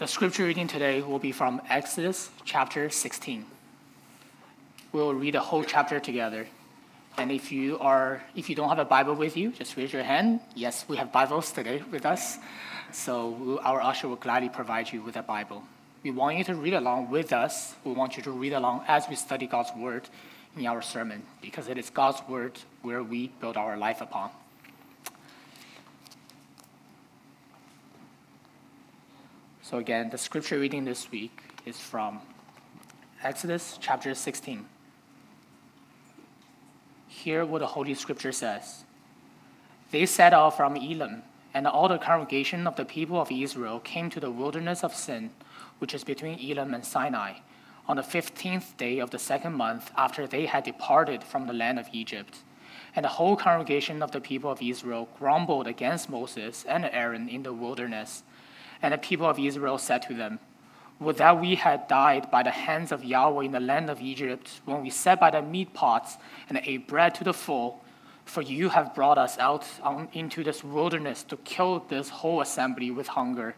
The scripture reading today will be from Exodus chapter 16. We will read the whole chapter together. And if you don't have a Bible with you, just raise your hand. Yes, we have Bibles today with us. So our usher will gladly provide you with a Bible. We want you to read along with us. We want you to read along as we study God's word in our sermon, because it is God's word where we build our life upon. So again, the scripture reading this week is from Exodus chapter 16. Hear what the Holy Scripture says. They set out from Elim, and all the congregation of the people of Israel came to the wilderness of Sin, which is between Elim and Sinai, on the 15th day of the second month after they had departed from the land of Egypt. And the whole congregation of the people of Israel grumbled against Moses and Aaron in the wilderness. And the people of Israel said to them, "Would that we had died by the hands of Yahweh in the land of Egypt, when we sat by the meat pots and ate bread to the full, for you have brought us out into this wilderness to kill this whole assembly with hunger."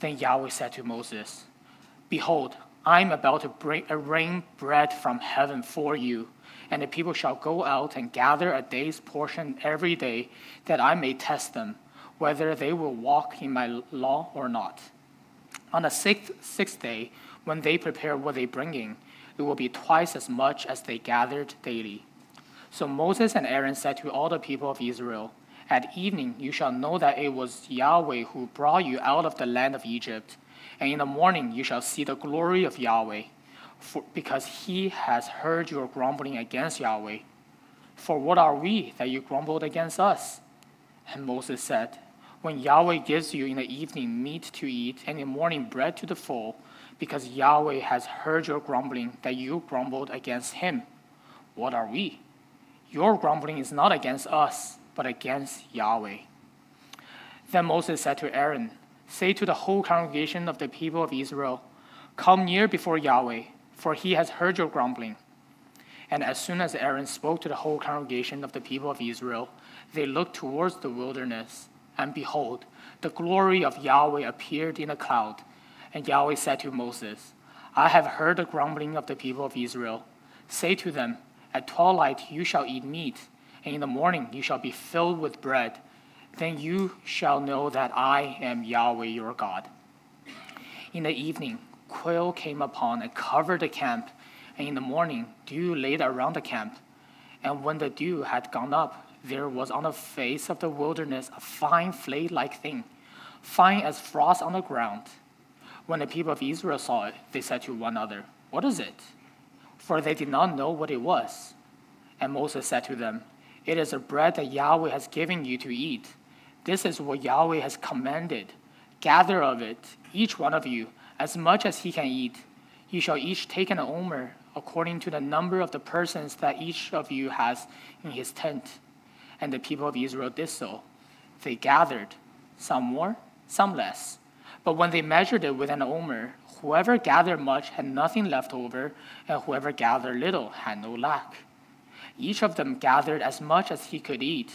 Then Yahweh said to Moses, "Behold, I am about to rain bread from heaven for you, and the people shall go out and gather a day's portion every day, that I may test them, whether they will walk in my law or not. On the sixth day, when they prepare what they bring in, it will be twice as much as they gathered daily." So Moses and Aaron said to all the people of Israel, "At evening you shall know that it was Yahweh who brought you out of the land of Egypt, and in the morning you shall see the glory of Yahweh, because he has heard your grumbling against Yahweh. For what are we that you grumbled against us?" And Moses said, "When Yahweh gives you in the evening meat to eat and in the morning bread to the full, because Yahweh has heard your grumbling that you grumbled against him. What are we? Your grumbling is not against us, but against Yahweh." Then Moses said to Aaron, "Say to the whole congregation of the people of Israel, 'Come near before Yahweh, for he has heard your grumbling.'" And as soon as Aaron spoke to the whole congregation of the people of Israel, they looked towards the wilderness, and behold, the glory of Yahweh appeared in a cloud. And Yahweh said to Moses, "I have heard the grumbling of the people of Israel. Say to them, 'At twilight you shall eat meat, and in the morning you shall be filled with bread. Then you shall know that I am Yahweh your God.'" In the evening, quail came upon and covered the camp, and in the morning dew laid around the camp. And when the dew had gone up, there was on the face of the wilderness a fine flake-like thing, fine as frost on the ground. When the people of Israel saw it, they said to one another, "What is it?" For they did not know what it was. And Moses said to them, "It is a bread that Yahweh has given you to eat. This is what Yahweh has commanded. Gather of it, each one of you, as much as he can eat. You shall each take an omer, according to the number of the persons that each of you has in his tent." And the people of Israel did so. They gathered, some more, some less. But when they measured it with an omer, whoever gathered much had nothing left over, and whoever gathered little had no lack. Each of them gathered as much as he could eat.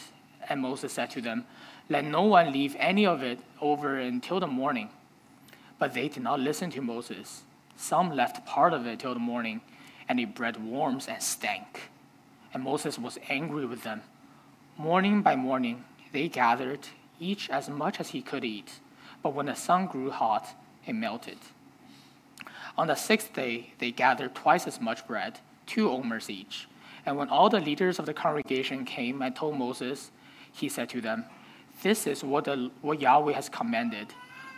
And Moses said to them, "Let no one leave any of it over until the morning." But they did not listen to Moses. Some left part of it till the morning, and it bred worms and stank. And Moses was angry with them. Morning by morning, they gathered, each as much as he could eat. But when the sun grew hot, it melted. On the sixth day, they gathered twice as much bread, 2 omers each. And when all the leaders of the congregation came and told Moses, he said to them, "This is what Yahweh has commanded.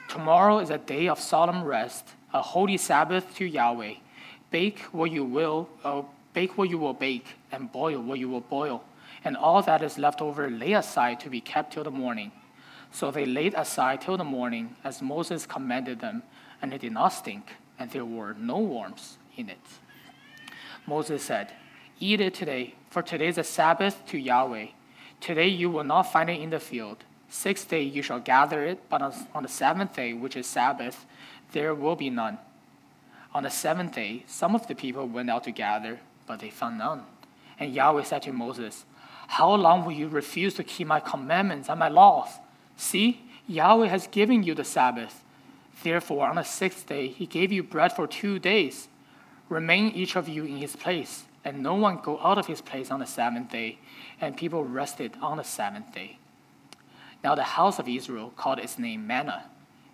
Tomorrow is a day of solemn rest, a holy Sabbath to Yahweh. Bake what you will bake, and boil what you will boil. And all that is left over lay aside to be kept till the morning." So they laid aside till the morning, as Moses commanded them, and it did not stink, and there were no worms in it. Moses said, "Eat it today, for today is a Sabbath to Yahweh. Today you will not find it in the field. 6th day you shall gather it, but on the 7th day, which is Sabbath, there will be none." On the 7th day, some of the people went out to gather, but they found none. And Yahweh said to Moses, "How long will you refuse to keep my commandments and my laws? See, Yahweh has given you the Sabbath." Therefore, on the sixth day, he gave you bread for 2 days. Remain each of you in his place, and no one go out of his place on the seventh day. And people rested on the seventh day. Now the house of Israel called its name manna.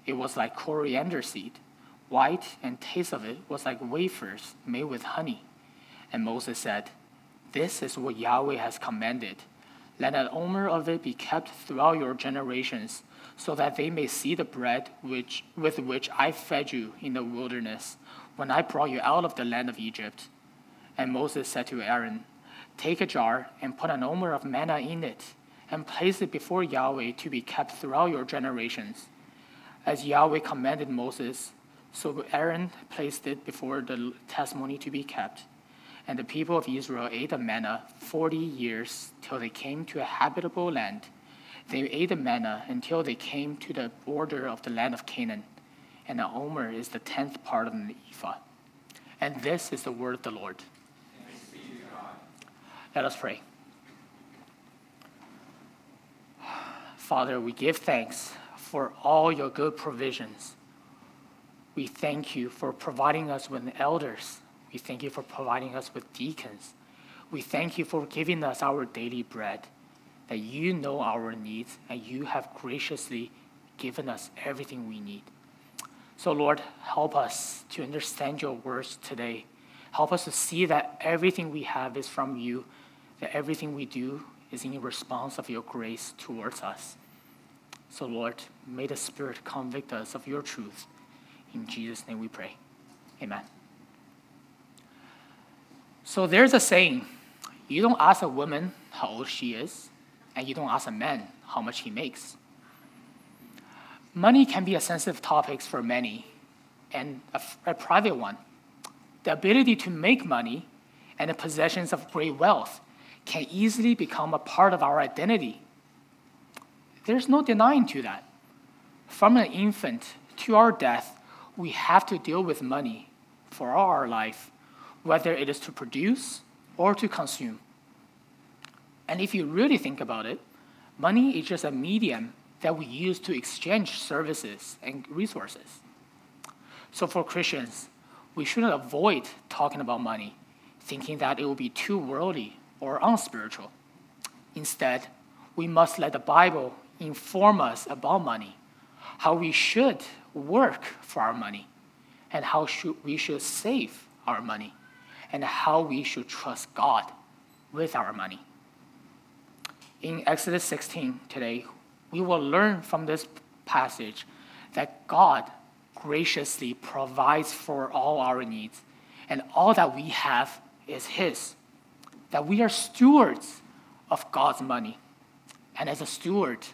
It was like coriander seed, white, and taste of it was like wafers made with honey. And Moses said, "This is what Yahweh has commanded. Let an omer of it be kept throughout your generations, so that they may see the bread with which I fed you in the wilderness, when I brought you out of the land of Egypt." And Moses said to Aaron, "Take a jar and put an omer of manna in it, and place it before Yahweh to be kept throughout your generations." As Yahweh commanded Moses, so Aaron placed it before the testimony to be kept. And the people of Israel ate the manna 40 years, till they came to a habitable land. They ate the manna until they came to the border of the land of Canaan. And the omer is the 10th part of an ephah. And this is the word of the Lord. Thanks be to God. Let us pray. Father, we give thanks for all your good provisions. We thank you for providing us with elders. We thank you for providing us with deacons. We thank you for giving us our daily bread, that you know our needs and you have graciously given us everything we need. So Lord, help us to understand your words today. Help us to see that everything we have is from you, that everything we do is in response of your grace towards us. So Lord, may the Spirit convict us of your truth. In Jesus' name we pray. Amen. So there's a saying, you don't ask a woman how old she is, and you don't ask a man how much he makes. Money can be a sensitive topic for many, and a private one. The ability to make money and the possessions of great wealth can easily become a part of our identity. There's no denying to that. From an infant to our death, we have to deal with money for our life, whether it is to produce or to consume. And if you really think about it, money is just a medium that we use to exchange services and resources. So for Christians, we shouldn't avoid talking about money, thinking that it will be too worldly or unspiritual. Instead, we must let the Bible inform us about money, how we should work for our money, and how we should save our money, and how we should trust God with our money. In Exodus 16 today, we will learn from this passage that God graciously provides for all our needs, and all that we have is His, that we are stewards of God's money. And as a steward,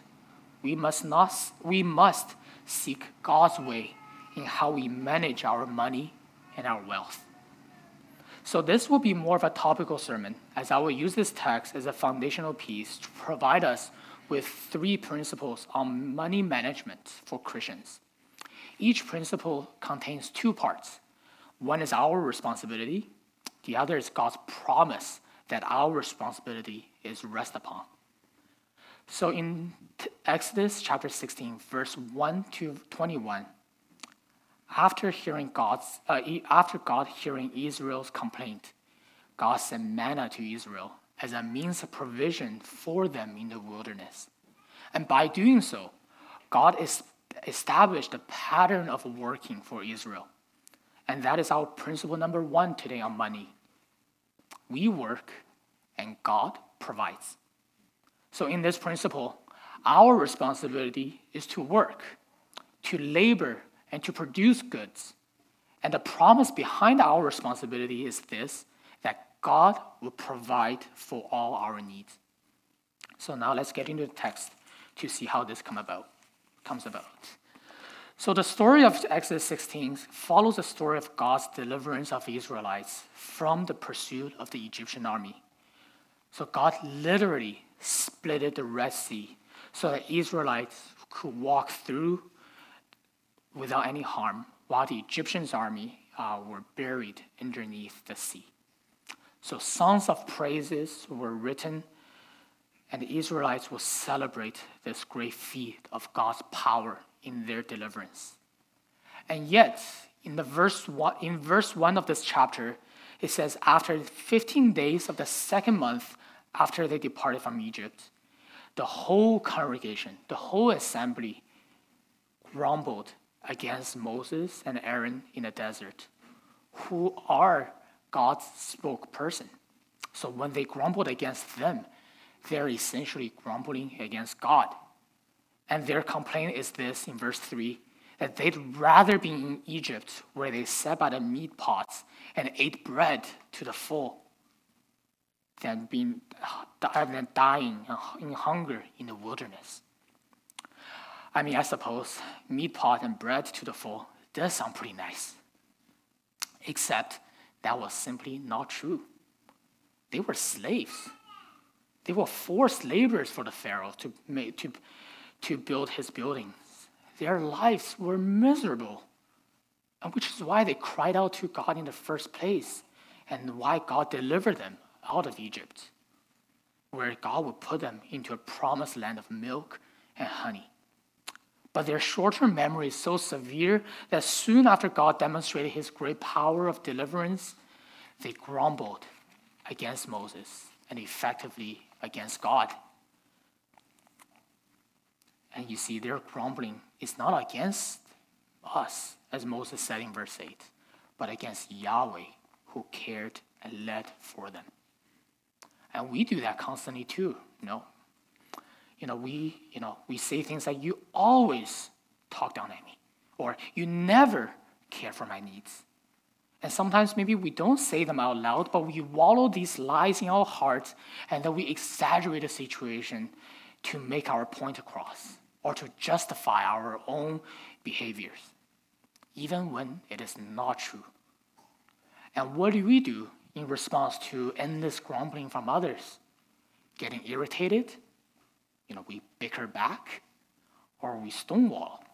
we must seek God's way in how we manage our money and our wealth. So this will be more of a topical sermon, as I will use this text as a foundational piece to provide us with 3 principles on money management for Christians. Each principle contains 2 parts. One is our responsibility, the other is God's promise that our responsibility is rest upon. So in Exodus chapter 16, verse 1 to 21, after God hearing Israel's complaint, God sent manna to Israel as a means of provision for them in the wilderness. And by doing so, God established a pattern of working for Israel. And that is our principle number 1 today on money. We work and God provides. So in this principle, our responsibility is to work, to labor, and to produce goods. And the promise behind our responsibility is this, that God will provide for all our needs. So now let's get into the text to see how this comes about. So the story of Exodus 16 follows the story of God's deliverance of the Israelites from the pursuit of the Egyptian army. So God literally split the Red Sea so that Israelites could walk through without any harm, while the Egyptian's army were buried underneath the sea. So songs of praises were written, and the Israelites will celebrate this great feat of God's power in their deliverance. And yet, in verse 1 of this chapter, it says, after 15 days of the second month, after they departed from Egypt, the whole congregation, the whole assembly, grumbled against Moses and Aaron in the desert, who are God's spokesperson. So when they grumbled against them, they're essentially grumbling against God. And their complaint is this in verse 3, that they'd rather be in Egypt where they sat by the meat pots and ate bread to the full than dying in hunger in the wilderness. I mean, I suppose meat pot and bread to the full does sound pretty nice. Except that was simply not true. They were slaves. They were forced laborers for the Pharaoh to build his buildings. Their lives were miserable, and which is why they cried out to God in the first place, and why God delivered them out of Egypt, where God would put them into a promised land of milk and honey. But their short-term memory is so severe that soon after God demonstrated his great power of deliverance, they grumbled against Moses and effectively against God. And you see, their grumbling is not against us, as Moses said in verse 8, but against Yahweh, who cared and led for them. And we do that constantly too, no? We say things like, you always talk down at me, or you never care for my needs. And sometimes maybe we don't say them out loud, but we wallow these lies in our hearts, and then we exaggerate the situation to make our point across, or to justify our own behaviors, even when it is not true. And what do we do in response to endless grumbling from others? Getting irritated? We bicker back, or we stonewall.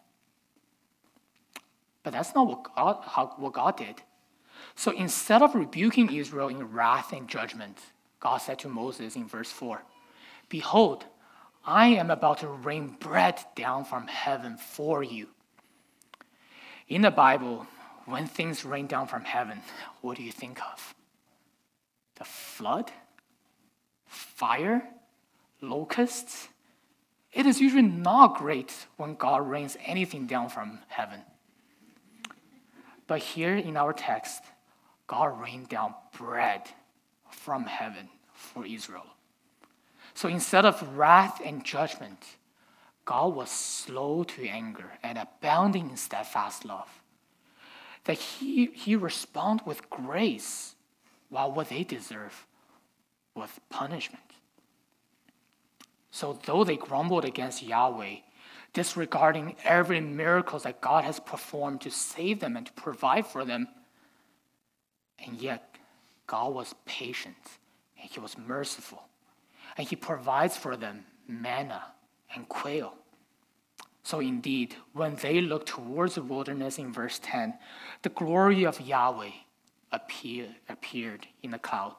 But that's not what God did. So instead of rebuking Israel in wrath and judgment, God said to Moses in verse 4, "Behold, I am about to rain bread down from heaven for you." In the Bible, when things rain down from heaven, what do you think of? The flood? Fire? Locusts? It is usually not great when God rains anything down from heaven. But here in our text, God rained down bread from heaven for Israel. So instead of wrath and judgment, God was slow to anger and abounding in steadfast love. That he respond with grace, while what they deserve was punishment. So though they grumbled against Yahweh, disregarding every miracle that God has performed to save them and to provide for them, and yet God was patient and he was merciful, and he provides for them manna and quail. So indeed, when they looked towards the wilderness in verse 10, the glory of Yahweh appeared in the cloud.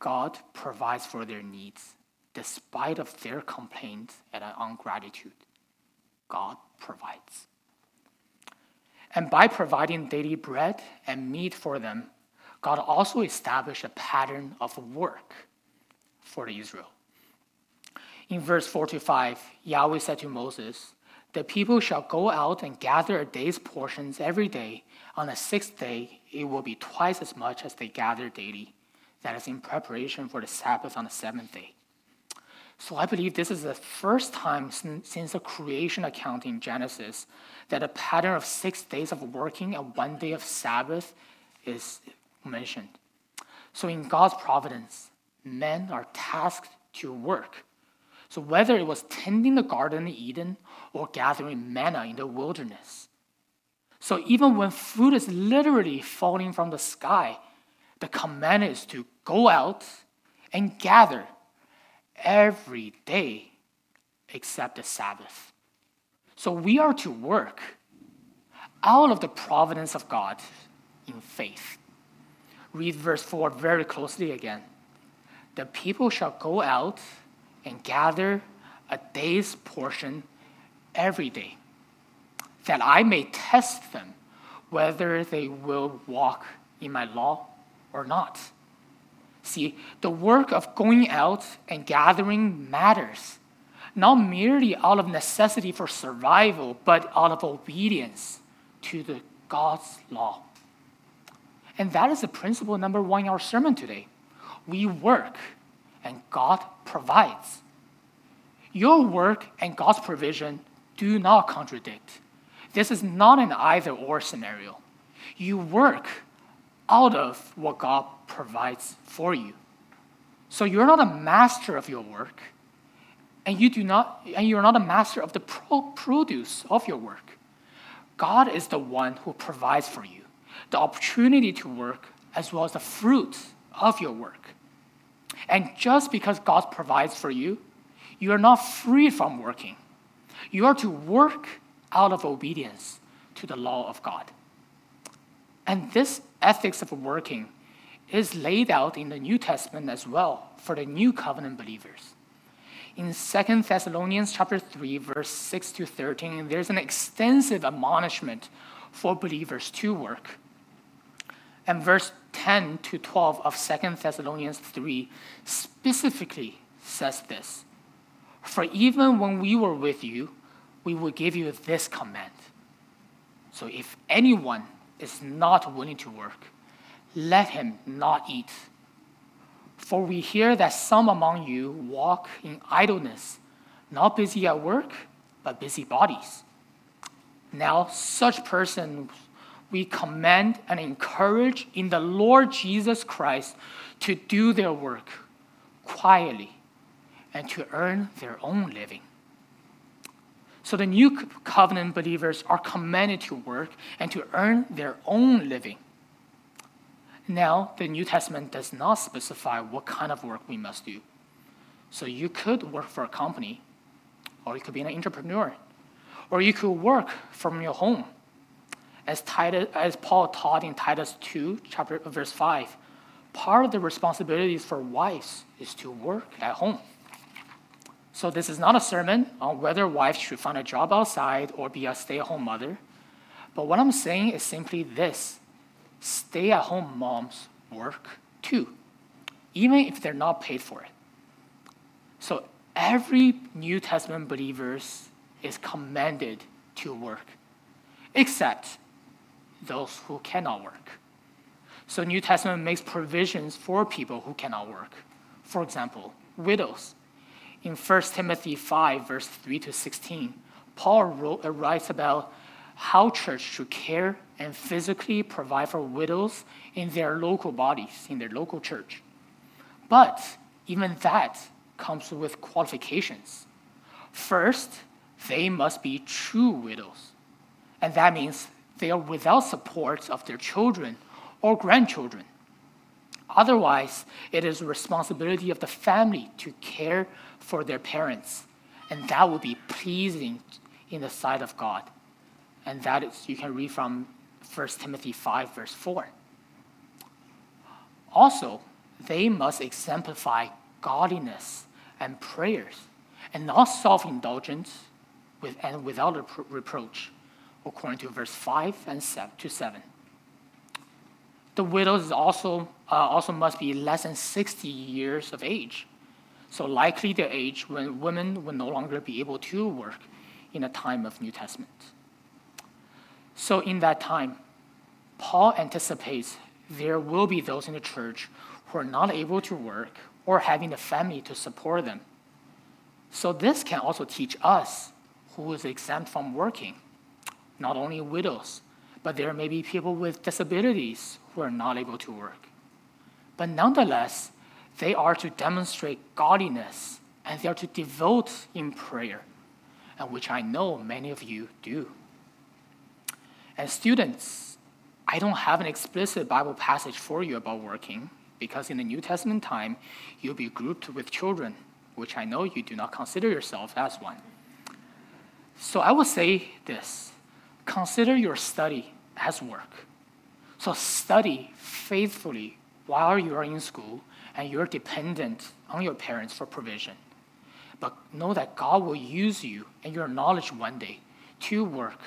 God provides for their needs, despite of their complaints and ungratitude. God provides. And by providing daily bread and meat for them, God also established a pattern of work for Israel. In verse 4-5, Yahweh said to Moses, "The people shall go out and gather a day's portions every day. On the sixth day, it will be twice as much as they gather daily. That is in preparation for the Sabbath on the seventh day." So I believe this is the first time since the creation account in Genesis that a pattern of 6 days of working and 1 day of Sabbath is mentioned. So in God's providence, men are tasked to work. So whether it was tending the garden in Eden or gathering manna in the wilderness. So even when food is literally falling from the sky, the command is to go out and gather every day except the Sabbath. So we are to work out of the providence of God in faith. Read verse 4 very closely again. "The people shall go out and gather a day's portion every day. that I may test them whether they will walk in my law or not. See, the work of going out and gathering matters, not merely out of necessity for survival, but out of obedience to the God's law. And that is the principle number one in our sermon today. We work and God provides. Your work and God's provision do not contradict. This is not an either-or scenario. You work out of what God provides for you. So you're not a master of your work, and you're not a master of the produce of your work. God is the one who provides for you the opportunity to work as well as the fruit of your work. And just because God provides for you, you are not free from working. You are to work out of obedience to the law of God. And this ethics of working is laid out in the New Testament as well for the new covenant believers. In 2 Thessalonians chapter 3, verse 6 to 13, there's an extensive admonishment for believers to work. And verse 10 to 12 of 2 Thessalonians 3 specifically says this: "For even when we were with you, we will give you this command. So if anyone is not willing to work, let him not eat. For we hear that some among you walk in idleness, not busy at work, but busy bodies. Now such persons we commend and encourage in the Lord Jesus Christ to do their work quietly and to earn their own living." So the new covenant believers are commanded to work and to earn their own living. Now, the New Testament does not specify what kind of work we must do. So you could work for a company, or you could be an entrepreneur, or you could work from your home. As Paul taught in Titus 2, chapter verse 5, part of the responsibilities for wives is to work at home. So this is not a sermon on whether wives should find a job outside or be a stay-at-home mother. But what I'm saying is simply this: stay-at-home moms work too, even if they're not paid for it. So every New Testament believer is commanded to work, except those who cannot work. So New Testament makes provisions for people who cannot work. For example, widows. In 1 Timothy 5, verse 3 to 16, Paul writes about how church should care and physically provide for widows in their local bodies, in their local church. But even that comes with qualifications. First, they must be true widows, and that means they are without support of their children or grandchildren. Otherwise, it is the responsibility of the family to care for their parents, and that will be pleasing in the sight of God. And that is, you can read from 1 Timothy 5, verse 4. Also, they must exemplify godliness and prayers, and not self-indulgence and without reproach, according to verse 5 and 7 to 7. The widows also must be less than 60 years of age, so likely the age when women will no longer be able to work in a time of New Testament. So in that time, Paul anticipates there will be those in the church who are not able to work or having the family to support them. So this can also teach us who is exempt from working, not only widows, but there may be people with disabilities who are not able to work. But nonetheless, they are to demonstrate godliness, and they are to devote in prayer, and which I know many of you do. And students, I don't have an explicit Bible passage for you about working, because in the New Testament time, you'll be grouped with children, which I know you do not consider yourself as one. So I will say this: consider your study as work. So study faithfully while you are in school, and you're dependent on your parents for provision. But know that God will use you and your knowledge one day to work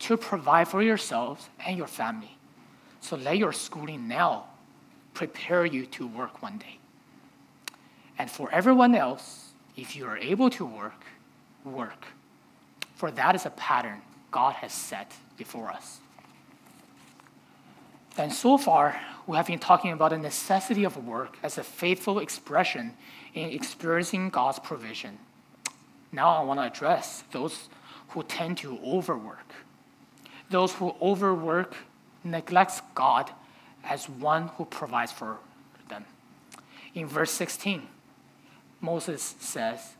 to provide for yourselves and your family. So let your schooling now prepare you to work one day. And for everyone else, if you are able to work, work. For that is a pattern God has set before us. And so far, we have been talking about the necessity of work as a faithful expression in experiencing God's provision. Now I want to address those who tend to overwork. Those who overwork neglect God as one who provides for them. In verse 16, Moses says,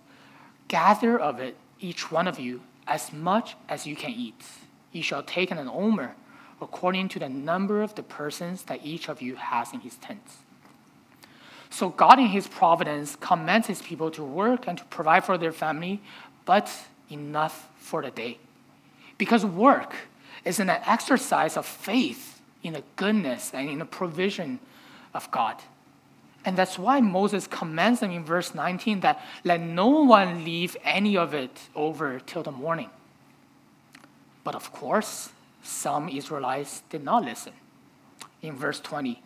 "Gather of it, each one of you, as much as you can eat. You shall take an omer, according to the number of the persons that each of you has in his tents." So God in his providence commands his people to work and to provide for their family, but enough for the day. Because work is an exercise of faith in the goodness and in the provision of God. And that's why Moses commands them in verse 19 that let no one leave any of it over till the morning. But of course, some Israelites did not listen. In verse 20,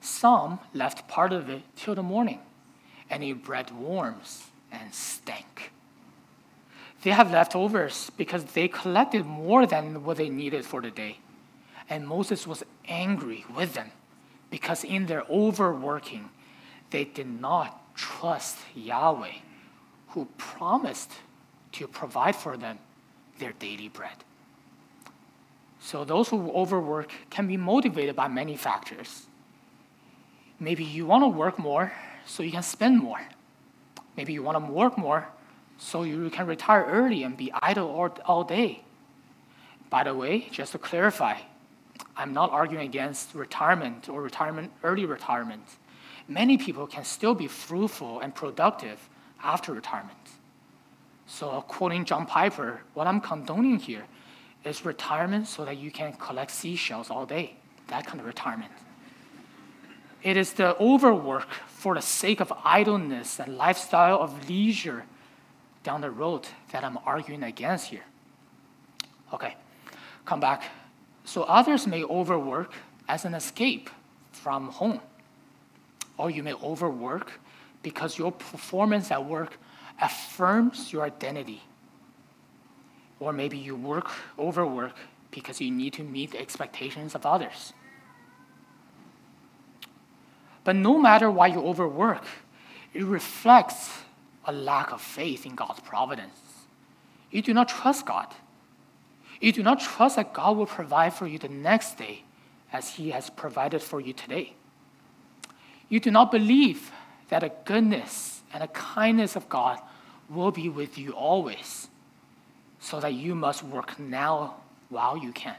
some left part of it till the morning, and it bred worms and stank. They have leftovers because they collected more than what they needed for the day. And Moses was angry with them because in their overworking, they did not trust Yahweh, who promised to provide for them their daily bread. So those who overwork can be motivated by many factors. Maybe you want to work more so you can spend more. Maybe you want to work more so you can retire early and be idle all day. By the way, just to clarify, I'm not arguing against retirement or early retirement. Many people can still be fruitful and productive after retirement. So quoting John Piper, what I'm condoning here is retirement so that you can collect seashells all day. That kind of retirement. It is the overwork for the sake of idleness and lifestyle of leisure down the road that I'm arguing against here. Okay, come back. So others may overwork as an escape from home. Or you may overwork because your performance at work affirms your identity. Or maybe you overwork because you need to meet the expectations of others. But no matter why you overwork, it reflects a lack of faith in God's providence. You do not trust God. You do not trust that God will provide for you the next day as he has provided for you today. You do not believe that the goodness and the kindness of God will be with you always. So that you must work now while you can.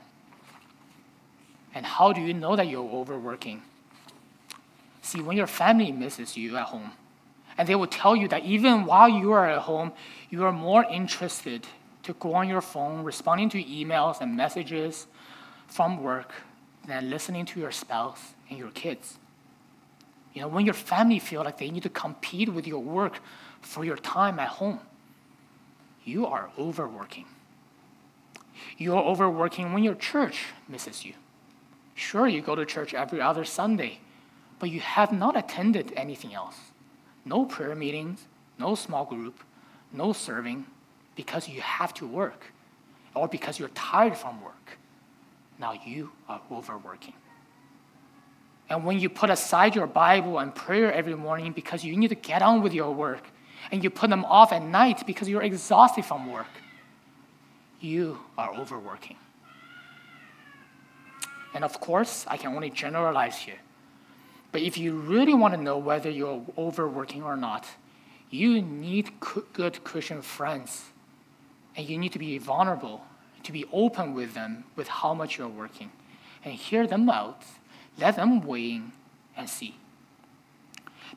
And how do you know that you're overworking? See, when your family misses you at home, and they will tell you that even while you are at home, you are more interested to go on your phone, responding to emails and messages from work, than listening to your spouse and your kids. You know, when your family feel like they need to compete with your work for your time at home, you are overworking. You are overworking when your church misses you. Sure, you go to church every other Sunday, but you have not attended anything else. No prayer meetings, no small group, no serving, because you have to work, or because you're tired from work. Now you are overworking. And when you put aside your Bible and prayer every morning because you need to get on with your work, and you put them off at night because you're exhausted from work, you are overworking. And of course, I can only generalize here. But if you really want to know whether you're overworking or not, you need good Christian friends. And you need to be vulnerable, to be open with them with how much you're working. And hear them out, let them weigh in and see.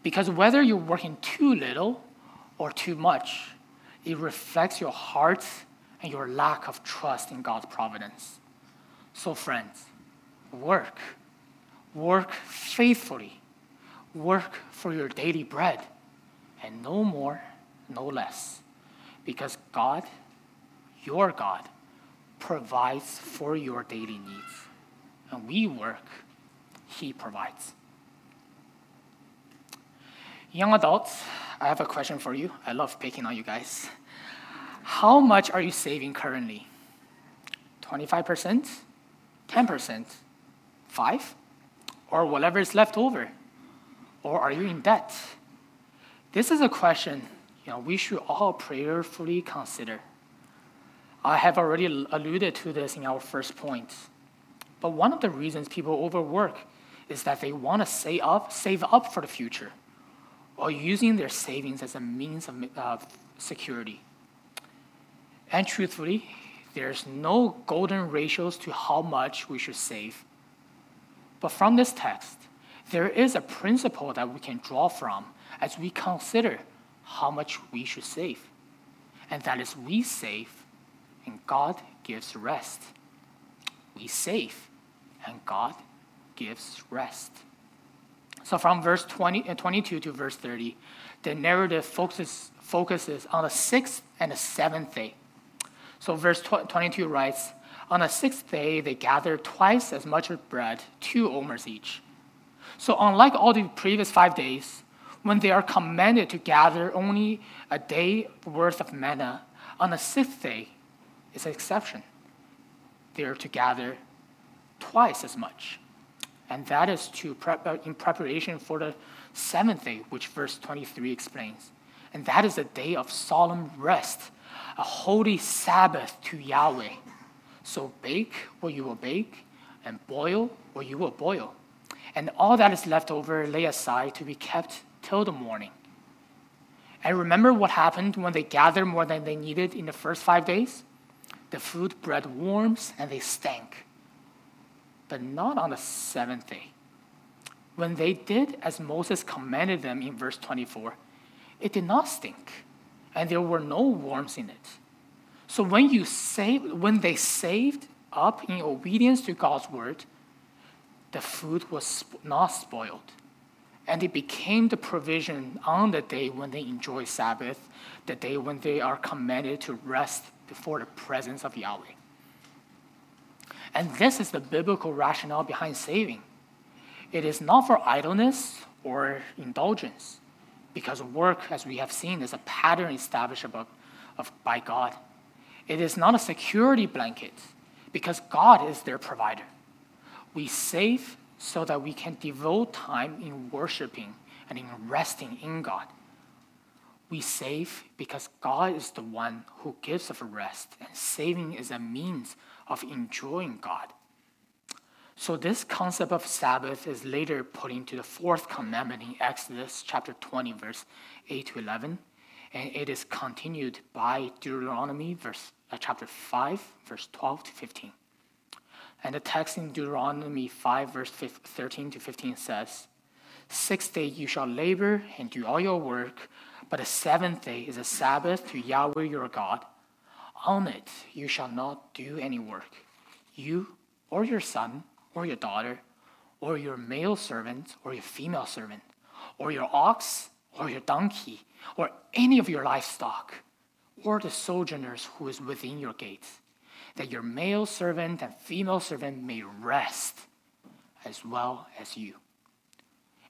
Because whether you're working too little or too much, it reflects your heart and your lack of trust in God's providence. So friends, work. Work faithfully. Work for your daily bread. And no more, no less. Because God, your God, provides for your daily needs. When we work, he provides. Young adults, I have a question for you. I love picking on you guys. How much are you saving currently? 25%? 10%? 5%? Or whatever is left over? Or are you in debt? This is a question, we should all prayerfully consider. I have already alluded to this in our first point. But one of the reasons people overwork is that they want to save up for the future, or using their savings as a means of security. And truthfully, there's no golden ratios to how much we should save. But from this text, there is a principle that we can draw from as we consider how much we should save. And that is, we save and God gives rest. We save and God gives rest. So from verse 22 to verse 30, the narrative focuses on the sixth and the seventh day. So verse 22 writes, on the sixth day, they gathered twice as much bread, 2 omers each. So unlike all the previous 5 days, when they are commanded to gather only a day worth of manna, on the sixth day is an exception. They are to gather twice as much. And that is in preparation for the seventh day, which verse 23 explains. And that is a day of solemn rest, a holy Sabbath to Yahweh. So bake what you will bake, and boil what you will boil. And all that is left over lay aside to be kept till the morning. And remember what happened when they gathered more than they needed in the first 5 days? The food bread worms and they stank. But not on the seventh day. When they did as Moses commanded them in verse 24, it did not stink, and there were no worms in it. So when they saved up in obedience to God's word, the food was not spoiled, and it became the provision on the day when they enjoy Sabbath, the day when they are commanded to rest before the presence of Yahweh. And this is the biblical rationale behind saving. It is not for idleness or indulgence, because work, as we have seen, is a pattern established by God. It is not a security blanket, because God is their provider. We save so that we can devote time in worshiping and in resting in God. We save because God is the one who gives us rest, and saving is a means of enjoying God. So this concept of Sabbath is later put into the fourth commandment in Exodus chapter 20, verse 8 to 11, and it is continued by Deuteronomy chapter 5, verse 12 to 15. And the text in Deuteronomy 5, verse 13 to 15 says, 6 days you shall labor and do all your work, but the seventh day is a Sabbath to Yahweh your God. On it you shall not do any work, you or your son or your daughter or your male servant or your female servant or your ox or your donkey or any of your livestock or the sojourners who is within your gates, that your male servant and female servant may rest as well as you.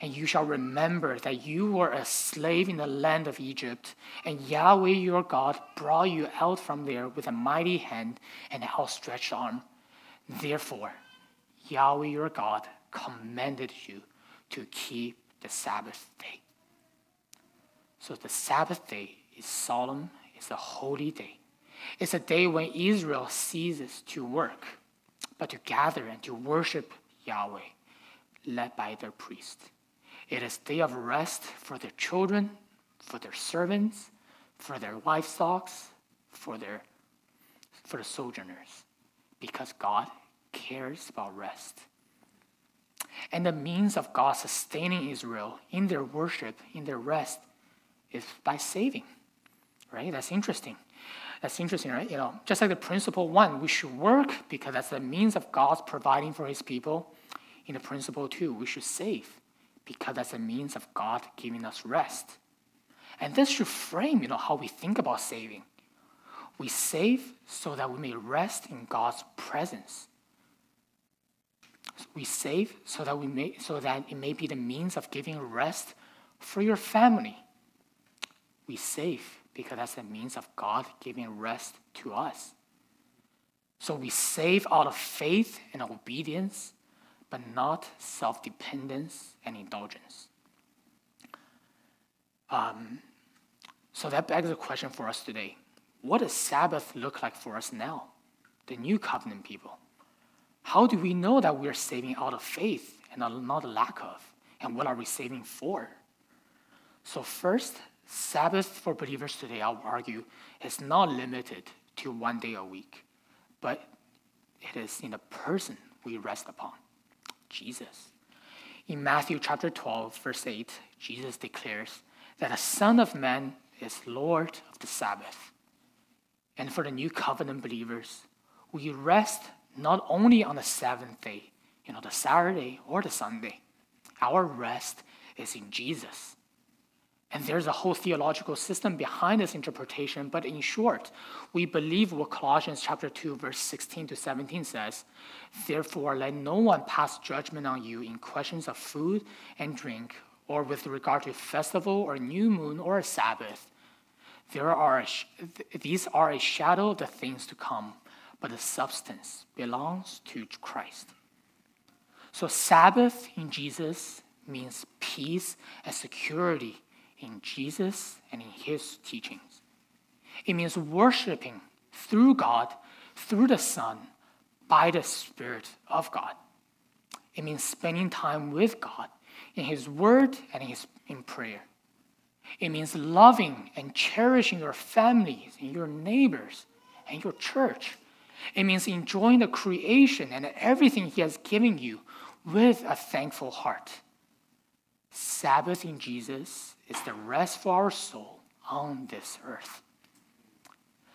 And you shall remember that you were a slave in the land of Egypt, and Yahweh your God brought you out from there with a mighty hand and an outstretched arm. Therefore, Yahweh your God commanded you to keep the Sabbath day. So the Sabbath day is solemn, it's a holy day. It's a day when Israel ceases to work, but to gather and to worship Yahweh, led by their priest. It is day of rest for their children, for their servants, for their livestock, for the sojourners, because God cares about rest. And the means of God sustaining Israel in their worship, in their rest, is by saving. Right? That's interesting, right? Just like the principle one, we should work because that's the means of God providing for his people. In the principle two, we should save because that's a means of God giving us rest. And this should frame, how we think about saving. We save so that we may rest in God's presence. We save so that it may be the means of giving rest for your family. We save because that's the means of God giving rest to us. So we save out of faith and obedience, but not self-dependence and indulgence. So that begs a question for us today. What does Sabbath look like for us now, the new covenant people? How do we know that we are saving out of faith and not lack of? And what are we saving for? So first, Sabbath for believers today, I would argue, is not limited to one day a week, but it is in the person we rest upon, Jesus. In Matthew chapter 12, verse 8, Jesus declares that the Son of Man is Lord of the Sabbath. And for the new covenant believers, we rest not only on the seventh day, the Saturday or the Sunday. Our rest is in Jesus. And there's a whole theological system behind this interpretation, but in short, we believe what Colossians chapter 2, verse 16 to 17 says, "Therefore, let no one pass judgment on you in questions of food and drink, or with regard to festival or new moon or a Sabbath. These are a shadow of the things to come, but the substance belongs to Christ." So Sabbath in Jesus means peace and security in Jesus and in his teachings. It means worshiping through God, through the Son, by the Spirit of God. It means spending time with God in his word and in prayer. It means loving and cherishing your families and your neighbors and your church. It means enjoying the creation and everything he has given you with a thankful heart. Sabbath in Jesus is the rest for our soul on this earth.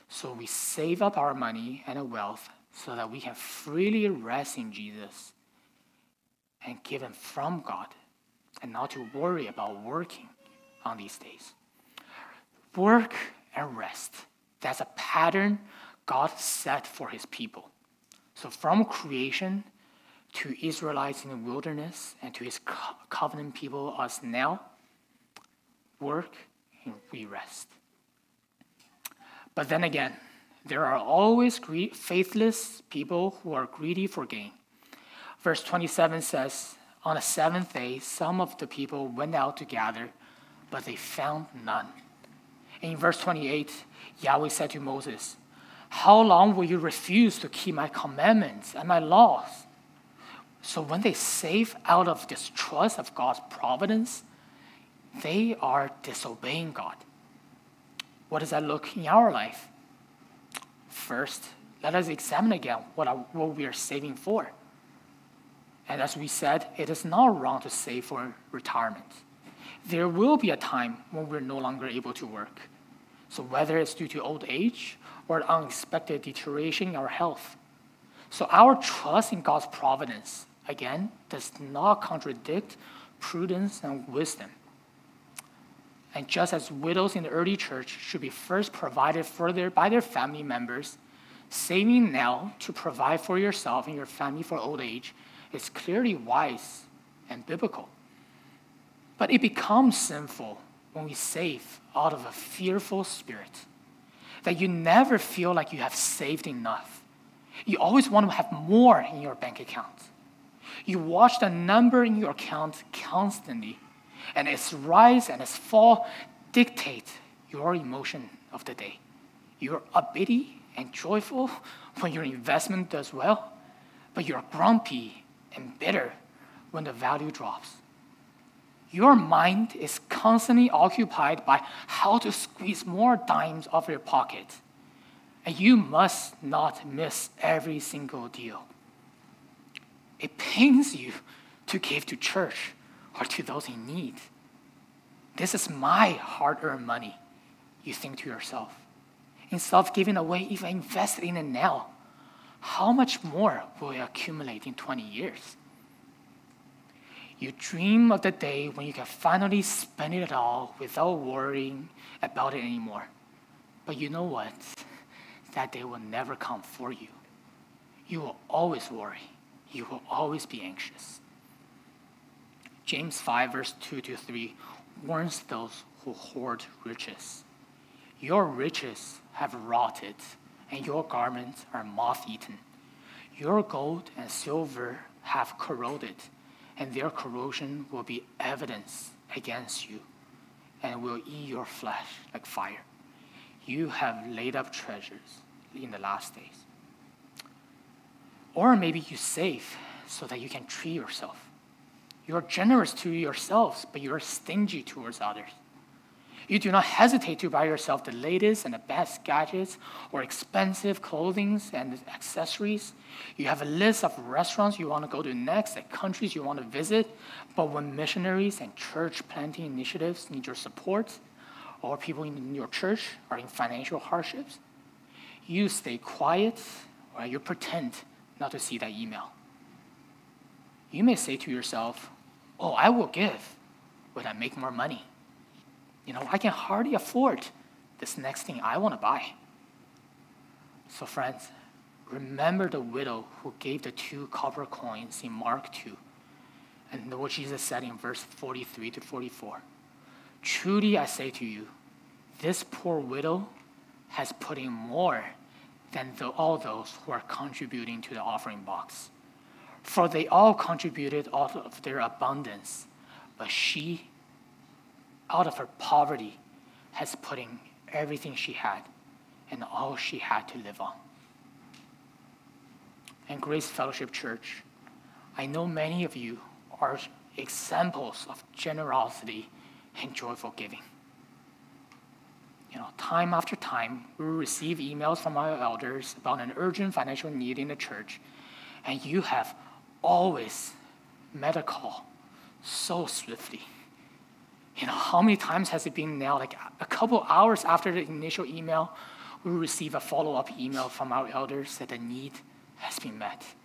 So we save up our money and our wealth so that we can freely rest in Jesus and give him from God and not to worry about working on these days. Work and rest. That's a pattern God set for his people. So from creation to Israelites in the wilderness and to his covenant people, us now, work and we rest. But then again, there are always faithless people who are greedy for gain. Verse 27 says, "On the seventh day, some of the people went out to gather, but they found none." And in verse 28, Yahweh said to Moses, "How long will you refuse to keep my commandments and my laws?" So when they save out of distrust of God's providence, they are disobeying God. What does that look in our life? First, let us examine again what we are saving for. And as we said, it is not wrong to save for retirement. There will be a time when we're no longer able to work. So whether it's due to old age or unexpected deterioration in our health. So our trust in God's providence, again, does not contradict prudence and wisdom. And just as widows in the early church should be first provided for by their family members, saving now to provide for yourself and your family for old age is clearly wise and biblical. But it becomes sinful when we save out of a fearful spirit, that you never feel like you have saved enough. You always want to have more in your bank account. You watch the number in your account constantly, and its rise and its fall dictate your emotion of the day. You're uppity and joyful when your investment does well, but you're grumpy and bitter when the value drops. Your mind is constantly occupied by how to squeeze more dimes off your pocket, and you must not miss every single deal. It pains you to give to church or to those in need. "This is my hard-earned money," you think to yourself. "Instead of giving away, if I invested in it now, how much more will it accumulate in 20 years? You dream of the day when you can finally spend it all without worrying about it anymore. But you know what? that day will never come for you. You will always worry. You will always be anxious. James 5, verse 2-3 warns those who hoard riches. Your riches have rotted, and your garments are moth-eaten. Your gold and silver have corroded, and their corrosion will be evidence against you, and will eat your flesh like fire. You have laid up treasures in the last days. Or maybe you save so that you can treat yourself. You are generous to yourselves, but you are stingy towards others. You do not hesitate to buy yourself the latest and the best gadgets or expensive clothing and accessories. You have a list of restaurants you want to go to next and countries you want to visit. But when missionaries and church planting initiatives need your support, or people in your church are in financial hardships, you stay quiet or you pretend not to see that email. You may say to yourself, "Oh, I will give when I make more money. I can hardly afford this next thing I want to buy." So friends, remember the widow who gave the 2 copper coins in Mark 2, and what Jesus said in verse 43-44. "Truly I say to you, this poor widow has put in more than all those who are contributing to the offering box. For they all contributed out of their abundance, but she, out of her poverty, has put in everything she had and all she had to live on." And Grace Fellowship Church, I know many of you are examples of generosity and joyful giving. Time after time, we receive emails from our elders about an urgent financial need in the church, and you have always met a call so swiftly. How many times has it been now, like a couple hours after the initial email, we receive a follow-up email from our elders that the need has been met.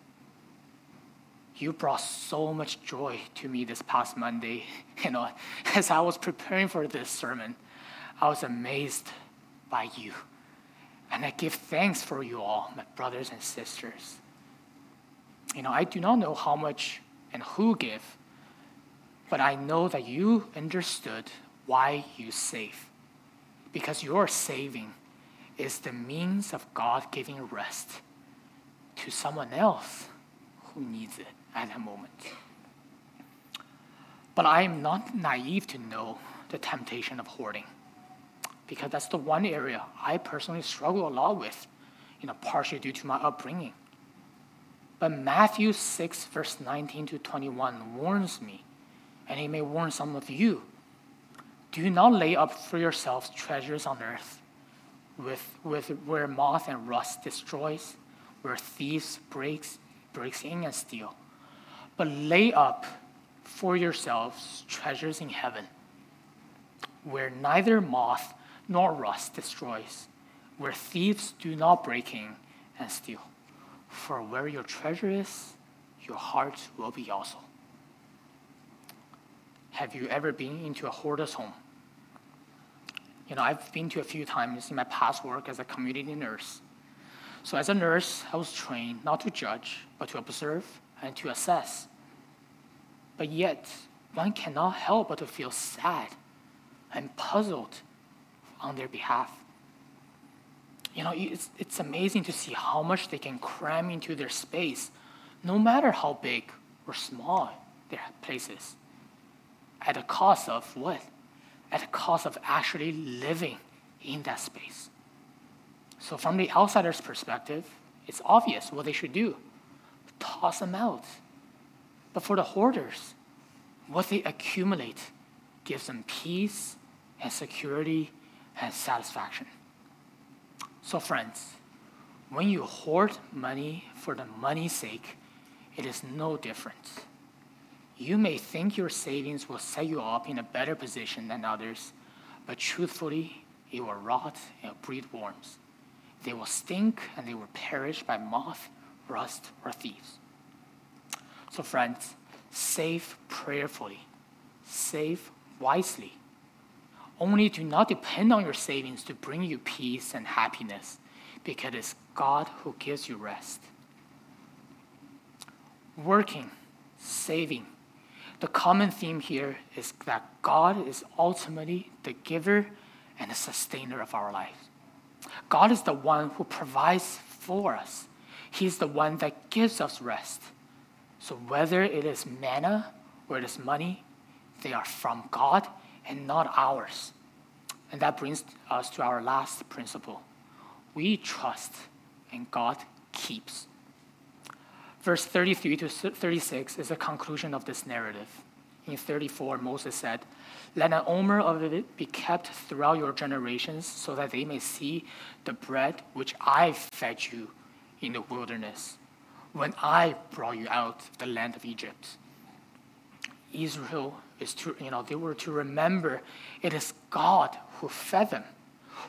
You brought so much joy to me this past Monday. As I was preparing for this sermon, I was amazed by you. And I give thanks for you all, my brothers and sisters. I do not know how much and who give, but I know that you understood why you save, because your saving is the means of God giving rest to someone else who needs it at that moment. But I am not naive to know the temptation of hoarding, because that's the one area I personally struggle a lot with, partially due to my upbringing. But Matthew 6, verse 19-21 warns me, and he may warn some of you, "Do not lay up for yourselves treasures on earth, where moth and rust destroys, where thieves breaks in and steal. But lay up for yourselves treasures in heaven, where neither moth nor rust destroys, where thieves do not break in and steal. For where your treasure is, your heart will be also." Have you ever been into a hoarder's home? I've been to a few times in my past work as a community nurse. So as a nurse, I was trained not to judge, but to observe and to assess. But yet, one cannot help but to feel sad and puzzled on their behalf. It's amazing to see how much they can cram into their space, no matter how big or small their place is. At the cost of what? At the cost of actually living in that space. So from the outsider's perspective, it's obvious what they should do. Toss them out. But for the hoarders, what they accumulate gives them peace and security and satisfaction. So friends, when you hoard money for the money's sake, it is no different. You may think your savings will set you up in a better position than others, but truthfully, it will rot and breed worms. They will stink and they will perish by moth, rust, or thieves. So friends, save prayerfully. Save wisely. Only do not depend on your savings to bring you peace and happiness, because it's God who gives you rest. Working, saving. The common theme here is that God is ultimately the giver and the sustainer of our life. God is the one who provides for us. He's the one that gives us rest. So whether it is manna or it is money, they are from God and not ours. And that brings us to our last principle. We trust and God keeps. Verse 33 to 36 is the conclusion of this narrative. In 34, Moses said, "Let an omer of it be kept throughout your generations so that they may see the bread which I fed you in the wilderness when I brought you out of the land of Egypt." Israel is to, they were to remember it is God who fed them,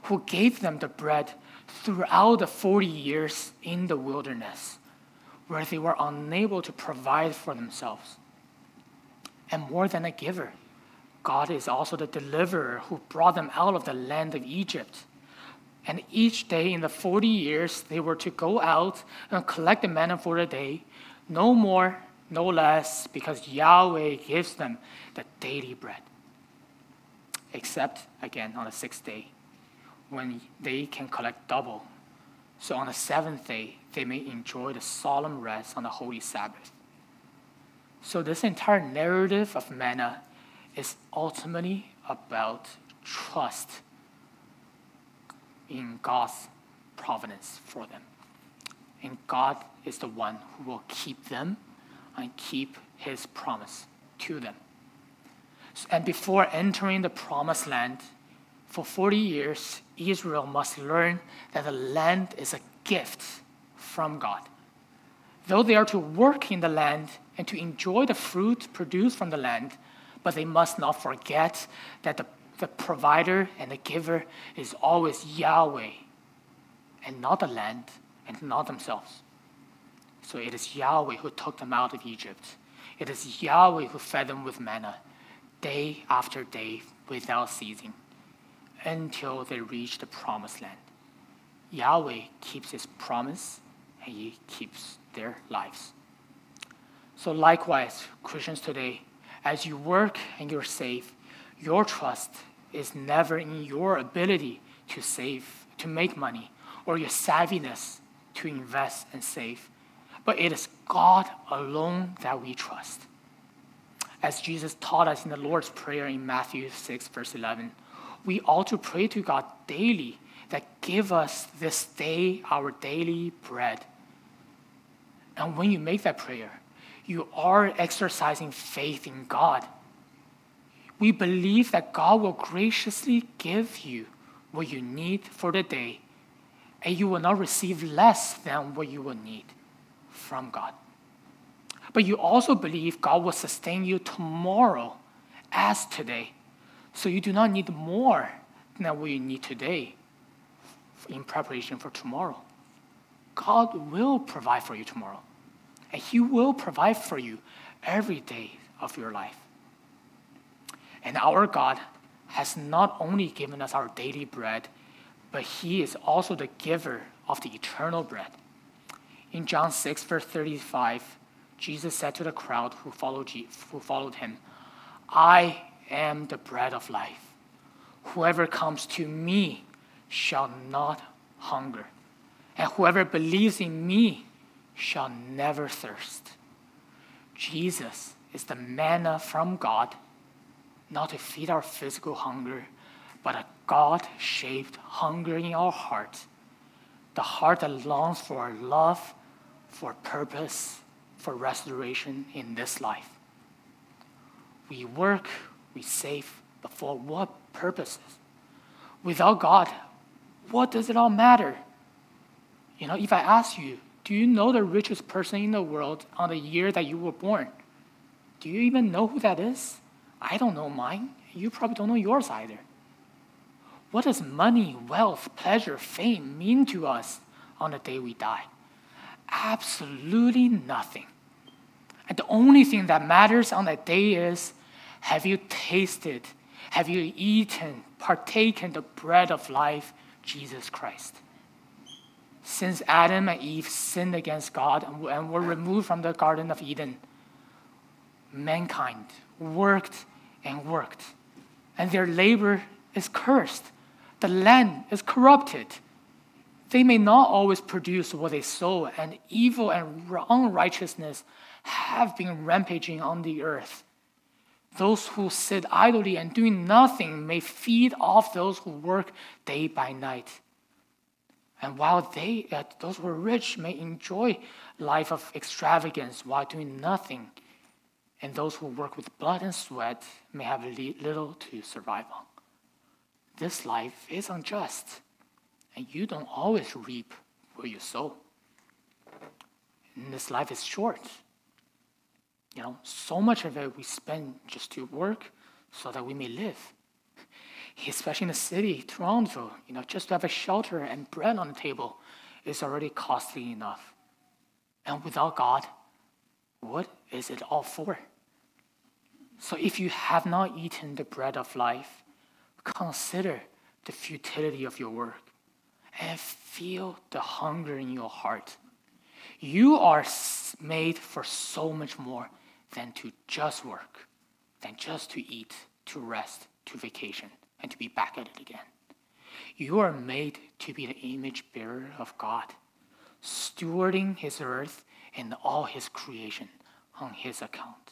who gave them the bread throughout the 40 years in the wilderness, where they were unable to provide for themselves. And more than a giver, God is also the deliverer who brought them out of the land of Egypt. And each day in the 40 years, they were to go out and collect the manna for the day, no more, no less, because Yahweh gives them the daily bread. Except, again, on the sixth day, when they can collect double. So on the seventh day, they may enjoy the solemn rest on the holy Sabbath. So this entire narrative of manna is ultimately about trust in God's providence for them. And God is the one who will keep them and keep his promise to them. And before entering the promised land, for 40 years, Israel must learn that the land is a gift from God. Though they are to work in the land and to enjoy the fruit produced from the land, but they must not forget that the provider and the giver is always Yahweh, and not the land, and not themselves. So it is Yahweh who took them out of Egypt. It is Yahweh who fed them with manna, day after day, without ceasing, until they reach the promised land. Yahweh keeps his promise, and he keeps their lives. So likewise, Christians today, as you work and you're saved, your trust is never in your ability to save, to make money, or your savviness to invest and save, but it is God alone that we trust. As Jesus taught us in the Lord's Prayer in Matthew 6, verse 11, we ought to pray to God daily that give us this day our daily bread. And when you make that prayer, you are exercising faith in God. We believe that God will graciously give you what you need for the day, and you will not receive less than what you will need from God. But you also believe God will sustain you tomorrow as today, so you do not need more than what you need today in preparation for tomorrow. God will provide for you tomorrow, and he will provide for you every day of your life. And our God has not only given us our daily bread, but he is also the giver of the eternal bread. In John 6, verse 35, Jesus said to the crowd who followed him, "I am the bread of life. Whoever comes to me shall not hunger, and whoever believes in me shall never thirst." Jesus is the manna from God, not to feed our physical hunger, but a God-shaped hunger in our heart, the heart that longs for love, for purpose, for restoration in this life. We work, we save, but for what purposes? Without God, what does it all matter? If I ask you, do you know the richest person in the world on the year that you were born? Do you even know who that is? I don't know mine. You probably don't know yours either. What does money, wealth, pleasure, fame mean to us on the day we die? Absolutely nothing. And the only thing that matters on that day is, have you tasted, have you eaten, partaken the bread of life, Jesus Christ? since Adam and Eve sinned against God and were removed from the Garden of Eden, mankind worked and worked, and their labor is cursed. The land is corrupted. They may not always produce what they sow, and evil and unrighteousness have been rampaging on the earth. Those who sit idly and do nothing may feed off those who work day by night. And while those who are rich may enjoy life of extravagance while doing nothing, and those who work with blood and sweat may have little to survive on. This life is unjust, and you don't always reap what you sow. And this life is short. You know, so much of it we spend just to work so that we may live. Especially in the city, Toronto, you know, just to have a shelter and bread on the table is already costly enough. And without God, what is it all for? So if you have not eaten the bread of life, consider the futility of your work and feel the hunger in your heart. You are made for so much more than to just work, than just to eat, to rest, to vacation, and to be back at it again. You are made to be the image bearer of God, stewarding his earth and all his creation on his account,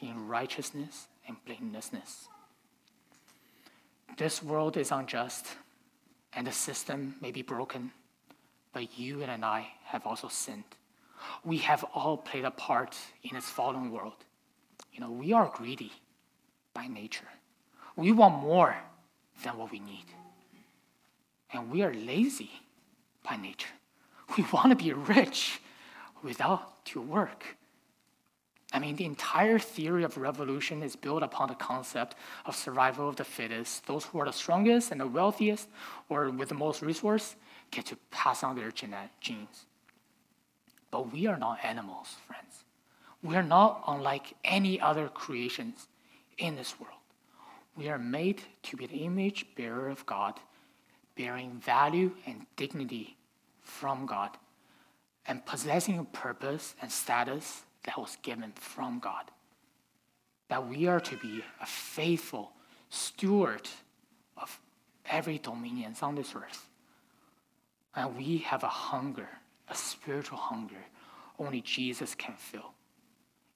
in righteousness and blamelessness. This world is unjust, and the system may be broken, but you and I have also sinned. We have all played a part in this fallen world. You know, we are greedy by nature. We want more than what we need. And we are lazy by nature. We want to be rich without to work. I mean, the entire theory of revolution is built upon the concept of survival of the fittest. Those who are the strongest and the wealthiest, or with the most resource, get to pass on their genes. But we are not animals, friends. We are not unlike any other creations in this world. We are made to be the image bearer of God, bearing value and dignity from God, and possessing a purpose and status that was given from God, that we are to be a faithful steward of every dominion on this earth. And we have a hunger, a spiritual hunger, only Jesus can fill.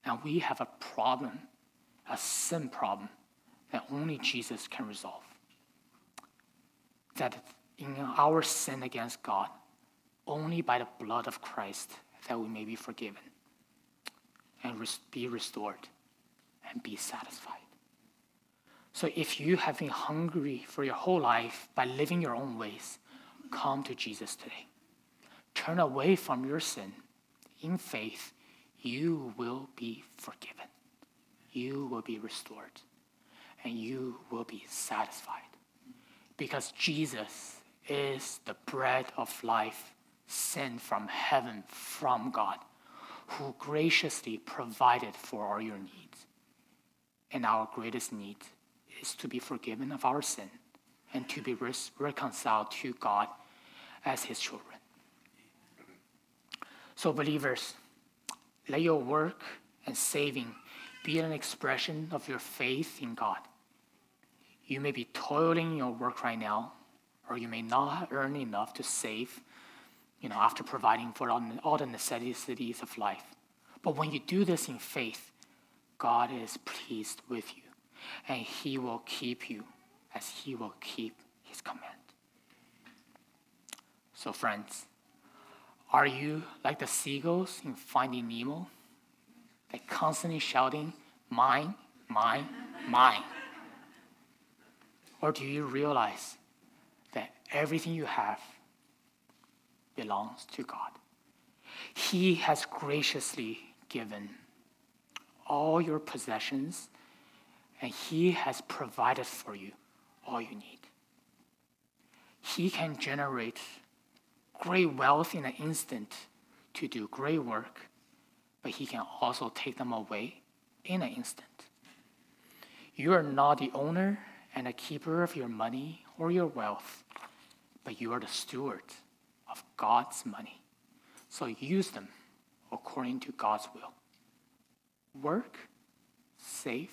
And we have a problem, a sin problem, that only Jesus can resolve. That in our sin against God, only by the blood of Christ that we may be forgiven and be restored and be satisfied. So if you have been hungry for your whole life by living your own ways, come to Jesus today. Turn away from your sin. In faith, you will be forgiven. You will be restored. And you will be satisfied. Because Jesus is the bread of life sent from heaven, from God, who graciously provided for all your needs. And our greatest need is to be forgiven of our sin and to be reconciled to God as his children. So believers, let your work and saving be an expression of your faith in God. You may be toiling in your work right now, or you may not earn enough to save, you know, after providing for all the necessities of life. But when you do this in faith, God is pleased with you, and he will keep you as he will keep his command. So friends, are you like the seagulls in Finding Nemo? They're constantly shouting, "Mine, mine, mine." Or do you realize that everything you have belongs to God? He has graciously given all your possessions, and he has provided for you all you need. He can generate great wealth in an instant to do great work, but he can also take them away in an instant. You are not the owner and the keeper of your money or your wealth, but you are the steward of God's money. So use them according to God's will. Work, save,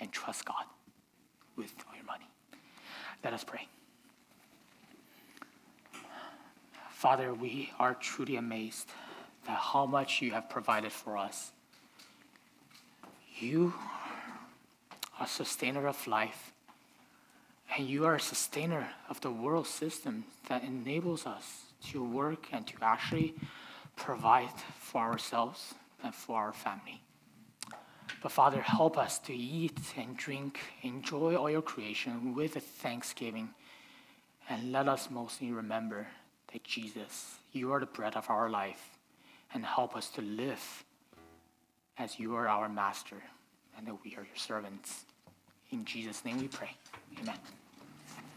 and trust God with your money. Let us pray. Father, we are truly amazed at how much you have provided for us. You are sustainer of life, and you are a sustainer of the world system that enables us to work and to actually provide for ourselves and for our family. But Father, help us to eat and drink, enjoy all your creation with a thanksgiving, and let us mostly remember that Jesus, you are the bread of our life, and help us to live as you are our master and that we are your servants. In Jesus' name we pray. Amen.